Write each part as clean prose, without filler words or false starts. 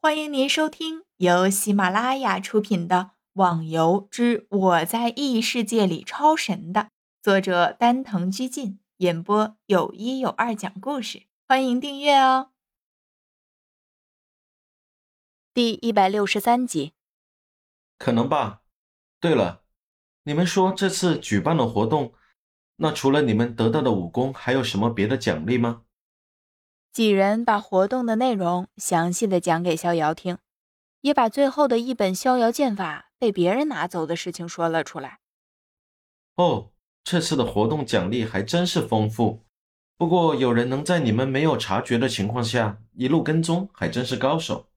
欢迎您收听由喜马拉雅出品的《网游之我在异世界里超神》的作者丹藤居进演播，有一有二讲故事，欢迎订阅哦。第163集。可能吧。对了，你们说这次举办的活动，那除了你们得到的武功，还有什么别的奖励吗？几人把活动的内容详细的讲给逍遥听，也把最后的一本逍遥剑法被别人拿走的事情说了出来。哦，这次的活动奖励还真是丰富，不过有人能在你们没有察觉的情况下一路跟踪，还真是高手。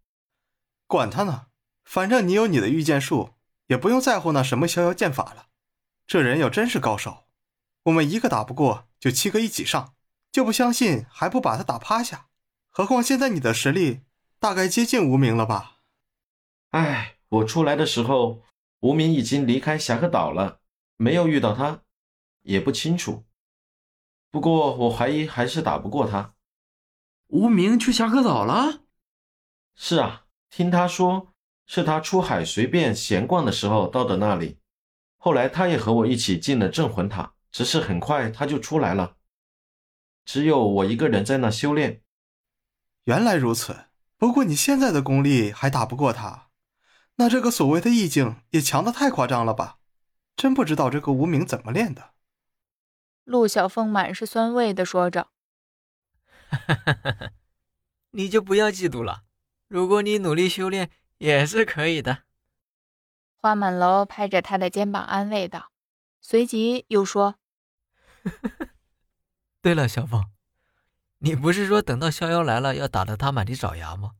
管他呢，反正你有你的御剑术，也不用在乎那什么逍遥剑法了。这人要真是高手，我们一个打不过就七个一起上，就不相信还不把他打趴下，何况现在你的实力大概接近无名了吧。哎，我出来的时候无名已经离开侠客岛了，没有遇到他也不清楚，不过我怀疑还是打不过他。无名去侠客岛了？是啊，听他说是他出海随便闲逛的时候到的那里，后来他也和我一起进了镇魂塔，只是很快他就出来了，只有我一个人在那修炼。原来如此，不过你现在的功力还打不过他，那这个所谓的意境也强得太夸张了吧，真不知道这个无名怎么练的。陆小凤满是酸味的说着。你就不要嫉妒了，如果你努力修炼也是可以的。花满楼拍着他的肩膀安慰道，随即又说。对了，小凤，你不是说等到逍遥来了要打得他满地找牙吗？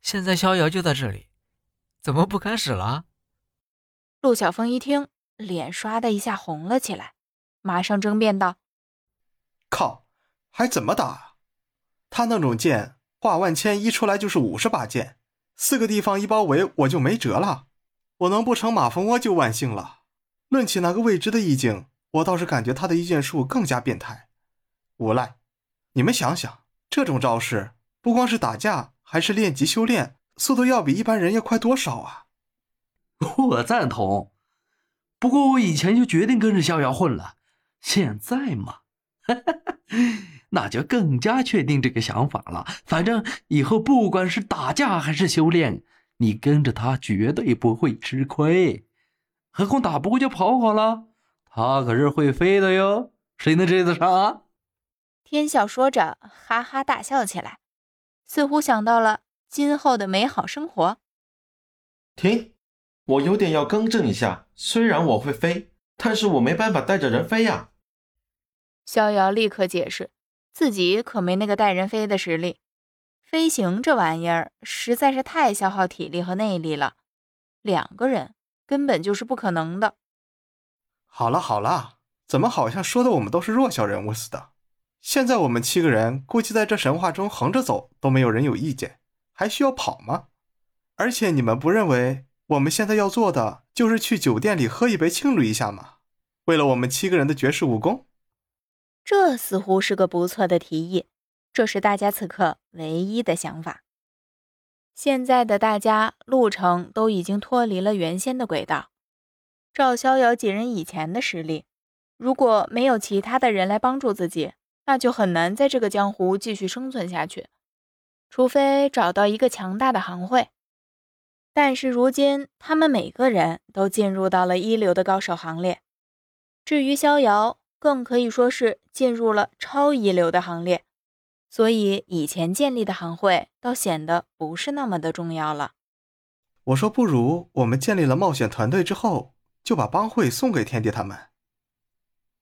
现在逍遥就在这里，怎么不开始了啊？陆小凤一听，脸刷的一下红了起来，马上争辩道：靠，还怎么打啊？他那种剑化万千一出来就是50把剑，4个地方一包围，我就没辙了，我能不成马蜂窝就万幸了。论起那个未知的意境，我倒是感觉他的一剑术更加变态无赖。你们想想，这种招式不光是打架，还是练级修炼，速度要比一般人要快多少啊。我赞同，不过我以前就决定跟着逍遥混了，现在嘛那就更加确定这个想法了，反正以后不管是打架还是修炼，你跟着他绝对不会吃亏，何况打不过就跑好了，他可是会飞的哟，谁能追得上啊？天晓说着哈哈大笑起来，似乎想到了今后的美好生活。停，我有点要更正一下，虽然我会飞，但是我没办法带着人飞呀。逍遥立刻解释，自己可没那个带人飞的实力，飞行这玩意儿实在是太消耗体力和内力了，2个人根本就是不可能的。好了好了，怎么好像说的我们都是弱小人物似的。现在我们7个人估计在这神话中横着走都没有人有意见，还需要跑吗？而且你们不认为我们现在要做的就是去酒店里喝一杯庆祝一下吗？为了我们7个人的绝世武功？这似乎是个不错的提议，这是大家此刻唯一的想法。现在的大家路程都已经脱离了原先的轨道，照逍遥几人以前的实力，如果没有其他的人来帮助自己，那就很难在这个江湖继续生存下去，除非找到一个强大的行会。但是如今他们每个人都进入到了一流的高手行列，至于逍遥更可以说是进入了超一流的行列，所以以前建立的行会倒显得不是那么的重要了。我说不如我们建立了冒险团队之后，就把帮会送给天帝他们，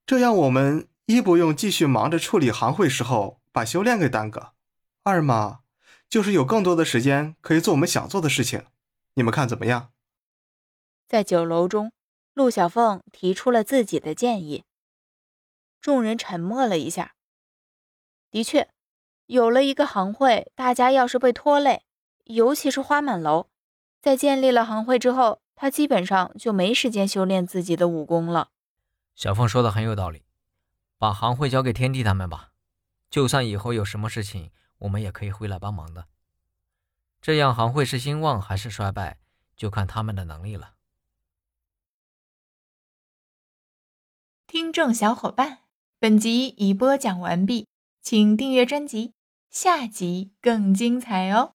这样我们一不用继续忙着处理行会时候把修炼给耽搁，二嘛就是有更多的时间可以做我们想做的事情，你们看怎么样？在酒楼中，陆小凤提出了自己的建议，众人沉默了一下。的确，有了一个行会，大家要是被拖累，尤其是花满楼，在建立了行会之后，他基本上就没时间修炼自己的武功了。小凤说的很有道理，把行会交给天帝他们吧，就算以后有什么事情，我们也可以回来帮忙的。这样行会是兴旺还是衰败，就看他们的能力了。听众小伙伴，本集已播讲完毕，请订阅专辑，下集更精彩哦。